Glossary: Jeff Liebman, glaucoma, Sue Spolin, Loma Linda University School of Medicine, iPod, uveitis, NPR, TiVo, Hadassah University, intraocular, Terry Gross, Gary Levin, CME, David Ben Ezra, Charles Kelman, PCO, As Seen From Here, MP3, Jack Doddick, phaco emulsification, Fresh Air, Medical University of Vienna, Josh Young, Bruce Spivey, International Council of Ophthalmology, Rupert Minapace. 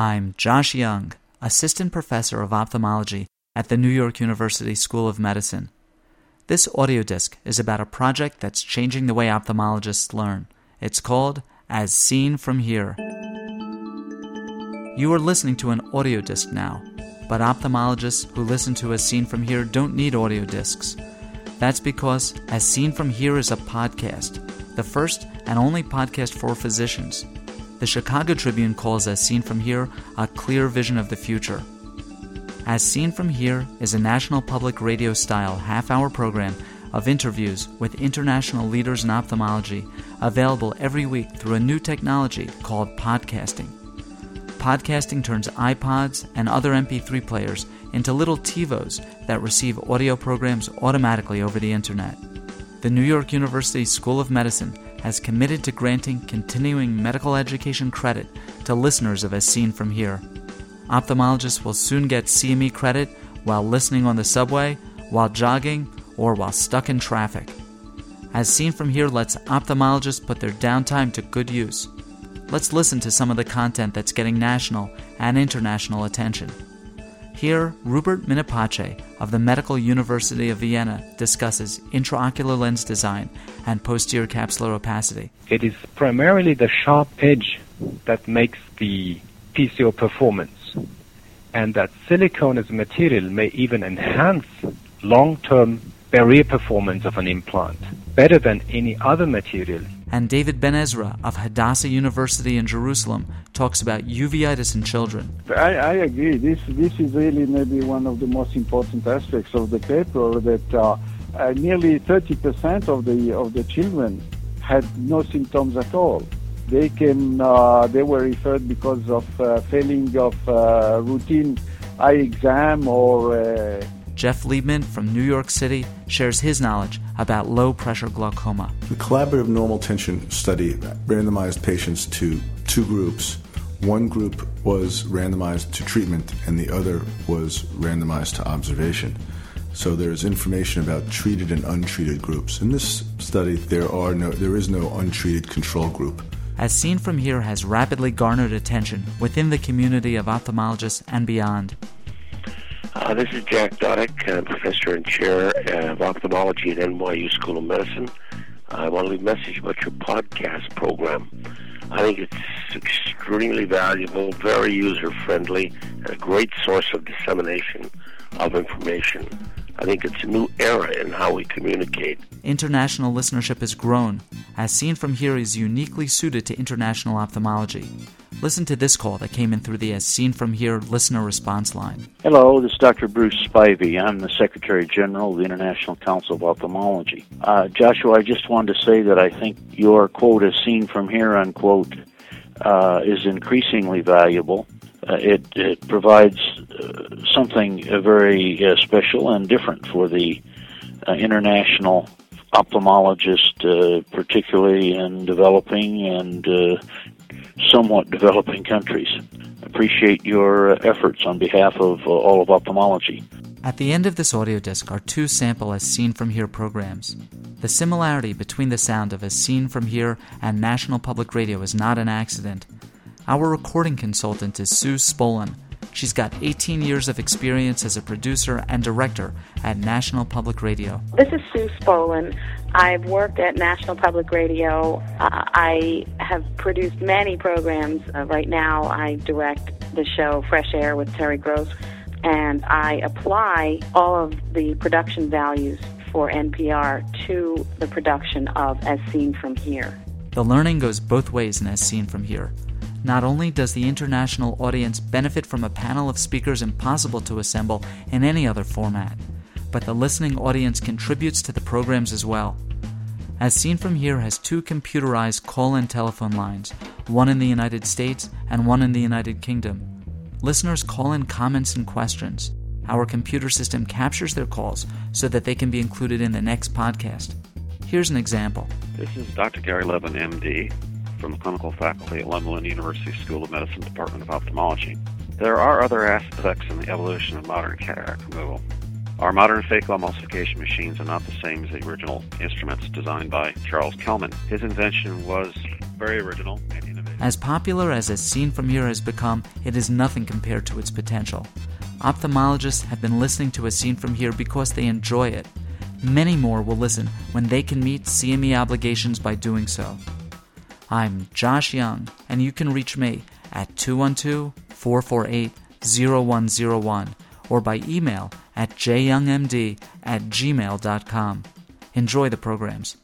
I'm Josh Young, Assistant Professor of Ophthalmology at the New York University School of Medicine. This audio disc is about a project that's changing the way ophthalmologists learn. It's called As Seen From Here. You are listening to an audio disc now, but ophthalmologists who listen to As Seen From Here don't need audio discs. That's because As Seen From Here is a podcast, the first and only podcast for physicians. The Chicago Tribune calls As Seen From Here a clear vision of the future. As Seen From Here is a national public radio-style half-hour program of interviews with international leaders in ophthalmology available every week through a new technology called podcasting. Podcasting turns iPods and other MP3 players into little TiVos that receive audio programs automatically over the internet. The New York University School of Medicine has committed to granting continuing medical education credit to listeners of As Seen From Here. Ophthalmologists will soon get CME credit while listening on the subway, while jogging, or while stuck in traffic. As Seen From Here lets ophthalmologists put their downtime to good use. Let's listen to some of the content that's getting national and international attention. Here, Rupert Minapace of the Medical University of Vienna discusses intraocular lens design and posterior capsular opacity. It is primarily the sharp edge that makes the PCO performance, and that silicone as a material may even enhance long-term barrier performance of an implant better than any other material. And David Ben Ezra of Hadassah University in Jerusalem talks about uveitis in children. I agree. This is really maybe one of the most important aspects of the paper, that nearly 30% of the children had no symptoms at all. They were referred because of failing of routine eye exam or. Jeff Liebman from New York City shares his knowledge about low-pressure glaucoma. The collaborative normal tension study randomized patients to two groups. One group was randomized to treatment, and the other was randomized to observation. So there's information about treated and untreated groups. In this study, there is no untreated control group. As Seen From Here has rapidly garnered attention within the community of ophthalmologists and beyond. This is Jack Doddick, professor and chair of ophthalmology at NYU School of Medicine. I want to leave a message about your podcast program. I think it's extremely valuable, very user-friendly, and a great source of dissemination of information. I think it's a new era in how we communicate. International listenership has grown. As Seen From Here is uniquely suited to international ophthalmology. Listen to this call that came in through the As Seen From Here listener response line. Hello, this is Dr. Bruce Spivey. I'm the Secretary General of the International Council of Ophthalmology. Joshua, I just wanted to say that I think your quote, As Seen From Here, unquote, is increasingly valuable. It provides something very special and different for the international ophthalmologist, particularly in developing and somewhat developing countries. Appreciate your efforts on behalf of all of ophthalmology. At the end of this audio disc are two sample As Seen From Here programs. The similarity between the sound of As Seen From Here and National Public Radio is not an accident. Our recording consultant is Sue Spolin. She's got 18 years of experience as a producer and director at National Public Radio. This is Sue Spolin. I've worked at National Public Radio. I have produced many programs. Right now I direct the show Fresh Air with Terry Gross, and I apply all of the production values for NPR to the production of As Seen From Here. The learning goes both ways in As Seen From Here. Not only does the international audience benefit from a panel of speakers impossible to assemble in any other format, but the listening audience contributes to the programs as well. As Seen From Here has two computerized call-in telephone lines, one in the United States and one in the United Kingdom. Listeners call in comments and questions. Our computer system captures their calls so that they can be included in the next podcast. Here's an example. This is Dr. Gary Levin, MD, from the clinical faculty at Loma Linda University School of Medicine, Department of Ophthalmology. There are other aspects in the evolution of modern cataract removal. Our modern phaco emulsification machines are not the same as the original instruments designed by Charles Kelman. His invention was very original and innovative. As popular as Seen From Here has become, it is nothing compared to its potential. Ophthalmologists have been listening to As Seen From Here because they enjoy it. Many more will listen when they can meet CME obligations by doing so. I'm Josh Young, and you can reach me at 212-448-0101 or by email at jyoungmd@gmail.com. Enjoy the programs.